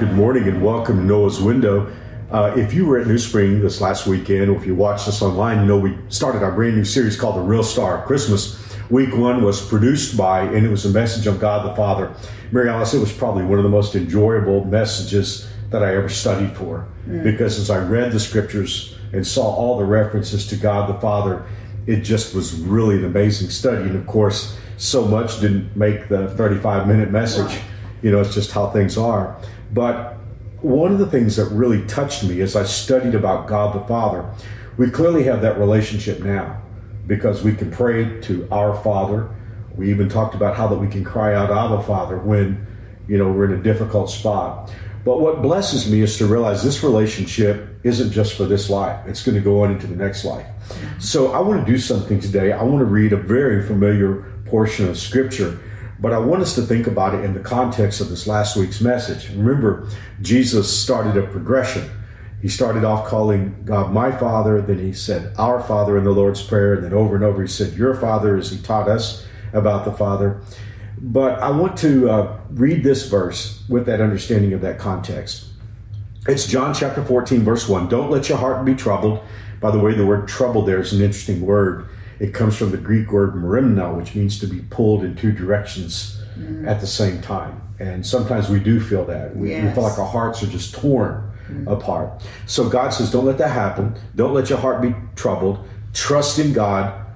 good morning and welcome to Noah's Window. If you were at New Spring this last weekend, or if you watched us online, you know we started our brand new series called The Real Star of Christmas. Week one was produced by, and it was a message of God the Father. Mary Alice, it was probably one of the most enjoyable messages that I ever studied for. Mm. Because as I read the scriptures and saw all the references to God the Father, it just was really an amazing study. And of course, so much didn't make the 35-minute message. Wow. You know, it's just how things are. But one of the things that really touched me as I studied about God the Father, we clearly have that relationship now because we can pray to our Father. We even talked about how that we can cry out, Abba, Father, when, you know, we're in a difficult spot. But what blesses me is to realize this relationship isn't just for this life. It's going to go on into the next life. So I want to do something today. I want to read a very familiar portion of Scripture, but I want us to think about it in the context of this last week's message. Remember, Jesus started a progression. He started off calling God my Father, then he said our Father in the Lord's Prayer, and over he said your Father as he taught us about the Father. But I want to read this verse with that understanding of that context. It's John chapter 14, verse 1. Don't let your heart be troubled. By the way, the word troubled there is an interesting word. It comes from the Greek word merimna, which means to be pulled in two directions at the same time. And sometimes we do feel that. We feel like our hearts are just torn apart. So God says, don't let that happen. Don't let your heart be troubled. Trust in God.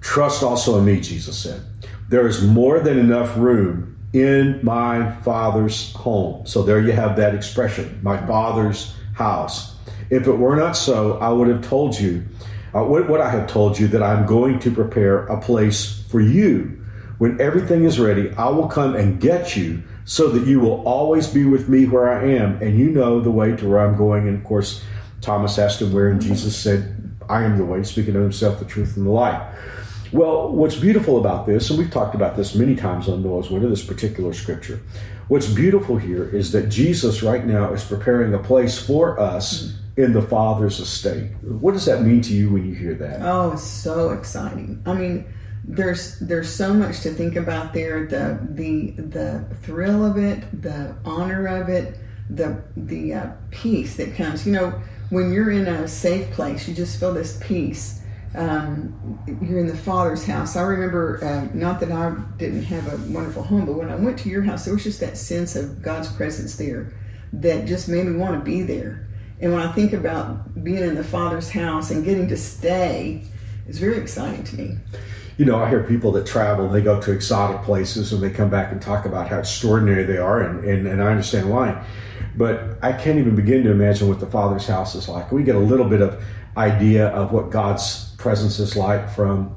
Trust also in me, Jesus said. There is more than enough room in my Father's home. So there you have that expression, my Father's house. If it were not so, I would have told you, what I have told you, that I'm going to prepare a place for you. When everything is ready, I will come and get you so that you will always be with me where I am. And you know the way to where I'm going. And of course, Thomas asked him where, and Jesus said, I am the way, speaking of himself, the truth, and the life. Well, what's beautiful about this, and we've talked about this many times on Noah's Window, this particular scripture, what's beautiful here is that Jesus right now is preparing a place for us in the Father's estate. What does that mean to you when you hear that? Oh, it's so exciting. I mean, there's so much to think about there. The thrill of it, the honor of it, the peace that comes. You know, when you're in a safe place, you just feel this peace. You're in the Father's house. I remember, not that I didn't have a wonderful home, but when I went to your house, there was just that sense of God's presence there that just made me want to be there. And when I think about being in the Father's house and getting to stay, it's very exciting to me. You know, I hear people that travel, they go to exotic places and they come back and talk about how extraordinary they are, and I understand why. But I can't even begin to imagine what the Father's house is like. We get a little bit of idea of what God's presence is like from,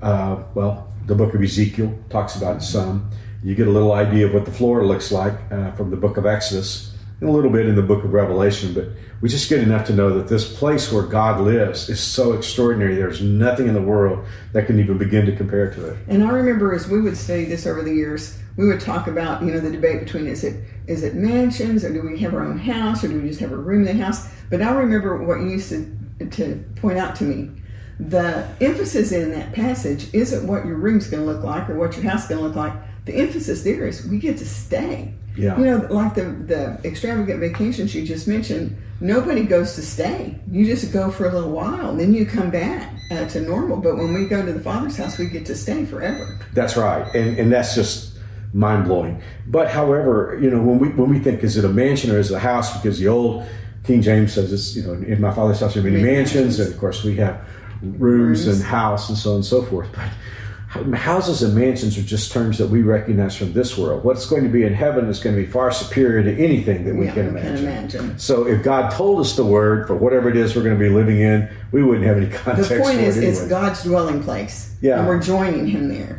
the book of Ezekiel talks about it some. You get a little idea of what the floor looks like from the book of Exodus, and a little bit in the book of Revelation, but we just get enough to know that this place where God lives is so extraordinary. There's nothing in the world that can even begin to compare to it. And I remember as we would study this over the years, we would talk about, you know, the debate between is it mansions, or do we have our own house, or do we just have a room in the house? But I remember what you used to point out to me. The emphasis in that passage isn't what your room's going to look like or what your house is going to look like. The emphasis there is we get to stay. Yeah. You know, like the extravagant vacations you just mentioned, nobody goes to stay. You just go for a little while, and then you come back to normal. But when we go to the Father's house, we get to stay forever. That's right, and that's just mind-blowing. But however, you know, when we think, is it a mansion or is it a house? Because the old King James says, it's, you know, in my Father's house there are many mansions, and of course we have rooms and house and so on and so forth. But houses and mansions are just terms that we recognize from this world. What's going to be in heaven is going to be far superior to anything that we can imagine. So if God told us the word for whatever it is we're going to be living in, we wouldn't have any context for it. The point is, it's God's dwelling place. Yeah. And we're joining him there.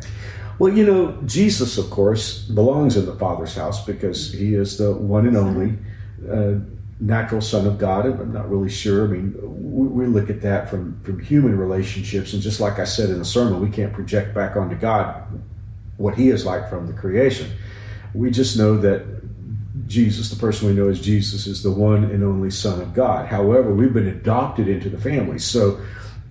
Well, you know, Jesus, of course, belongs in the Father's house because he is the one and only natural son of God. I'm not really sure. I mean, we look at that from human relationships, and just like I said in the sermon, we can't project back onto God what he is like from the creation. We just know that Jesus, the person we know as Jesus, is the one and only Son of God. However, we've been adopted into the family. So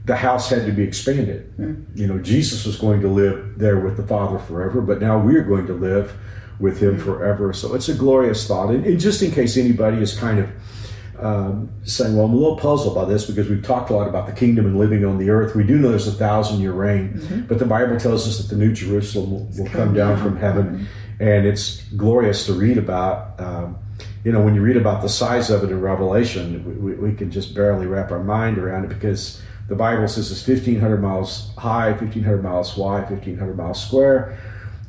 the house had to be expanded. Mm-hmm. You know, Jesus was going to live there with the Father forever, but now we're going to live with him forever. So it's a glorious thought. And just in case anybody is kind of saying, well, I'm a little puzzled by this because we've talked a lot about the kingdom and living on the earth. We do know there's a 1,000-year reign, but the Bible tells us that the New Jerusalem will come down from heaven. Mm-hmm. And it's glorious to read about. You know, when you read about the size of it in Revelation, we can just barely wrap our mind around it, because the Bible says it's 1,500 miles high, 1,500 miles wide, 1,500 miles square.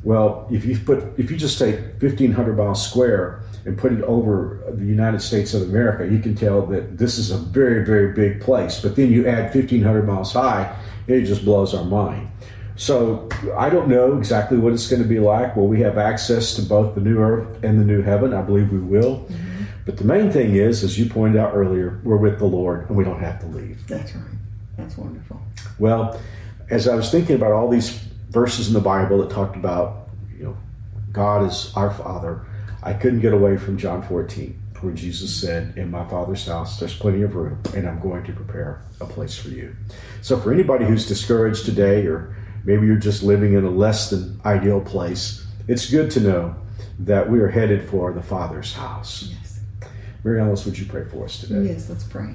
Well, if you just take 1,500 miles square and put it over the United States of America, you can tell that this is a very, very big place. But then you add 1,500 miles high, it just blows our mind. So I don't know exactly what it's going to be like. Will we have access to both the new earth and the new heaven? I believe we will. Mm-hmm. But the main thing is, as you pointed out earlier, we're with the Lord and we don't have to leave. That's right. That's wonderful. Well, as I was thinking about all these verses in the Bible that talked about, you know, God is our Father, I couldn't get away from John 14, where Jesus said, in my Father's house, there's plenty of room, and I'm going to prepare a place for you. So for anybody who's discouraged today, or maybe you're just living in a less than ideal place, it's good to know that we are headed for the Father's house. Yes. Mary Alice, would you pray for us today? Yes, let's pray.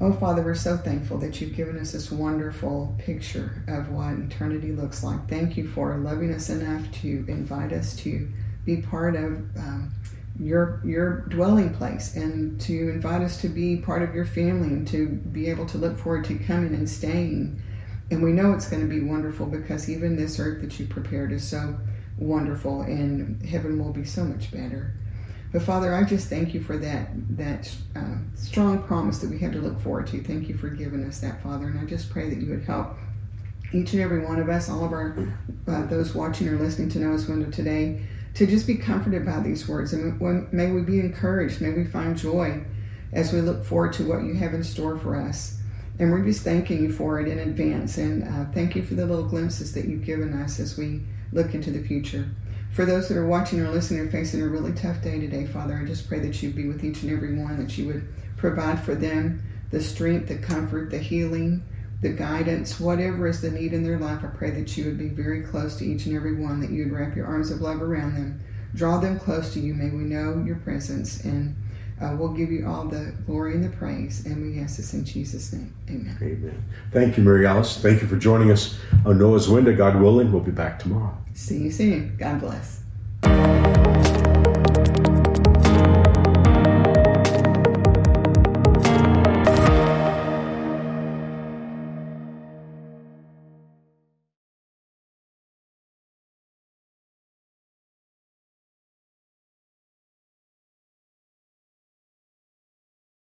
Oh, Father, we're so thankful that you've given us this wonderful picture of what eternity looks like. Thank you for loving us enough to invite us to be part of your dwelling place, and to invite us to be part of your family, and to be able to look forward to coming and staying. And we know it's going to be wonderful, because even this earth that you prepared is so wonderful, and heaven will be so much better. But Father, I just thank you for that strong promise that we have to look forward to. Thank you for giving us that, Father. And I just pray that you would help each and every one of us, all of our those watching or listening to Noah's Window today, to just be comforted by these words. And may we be encouraged. May we find joy as we look forward to what you have in store for us. And we're just thanking you for it in advance. And thank you for the little glimpses that you've given us as we look into the future. For those that are watching or listening or facing a really tough day today, Father, I just pray that you'd be with each and every one, that you would provide for them the strength, the comfort, the healing, the guidance, whatever is the need in their life. I pray that you would be very close to each and every one, that you would wrap your arms of love around them. Draw them close to you. May we know your presence, and we'll give you all the glory and the praise, and we ask this in Jesus' name. Amen. Amen. Thank you, Mary Alice. Thank you for joining us on Noah's Window. God willing, we'll be back tomorrow. See you soon. God bless.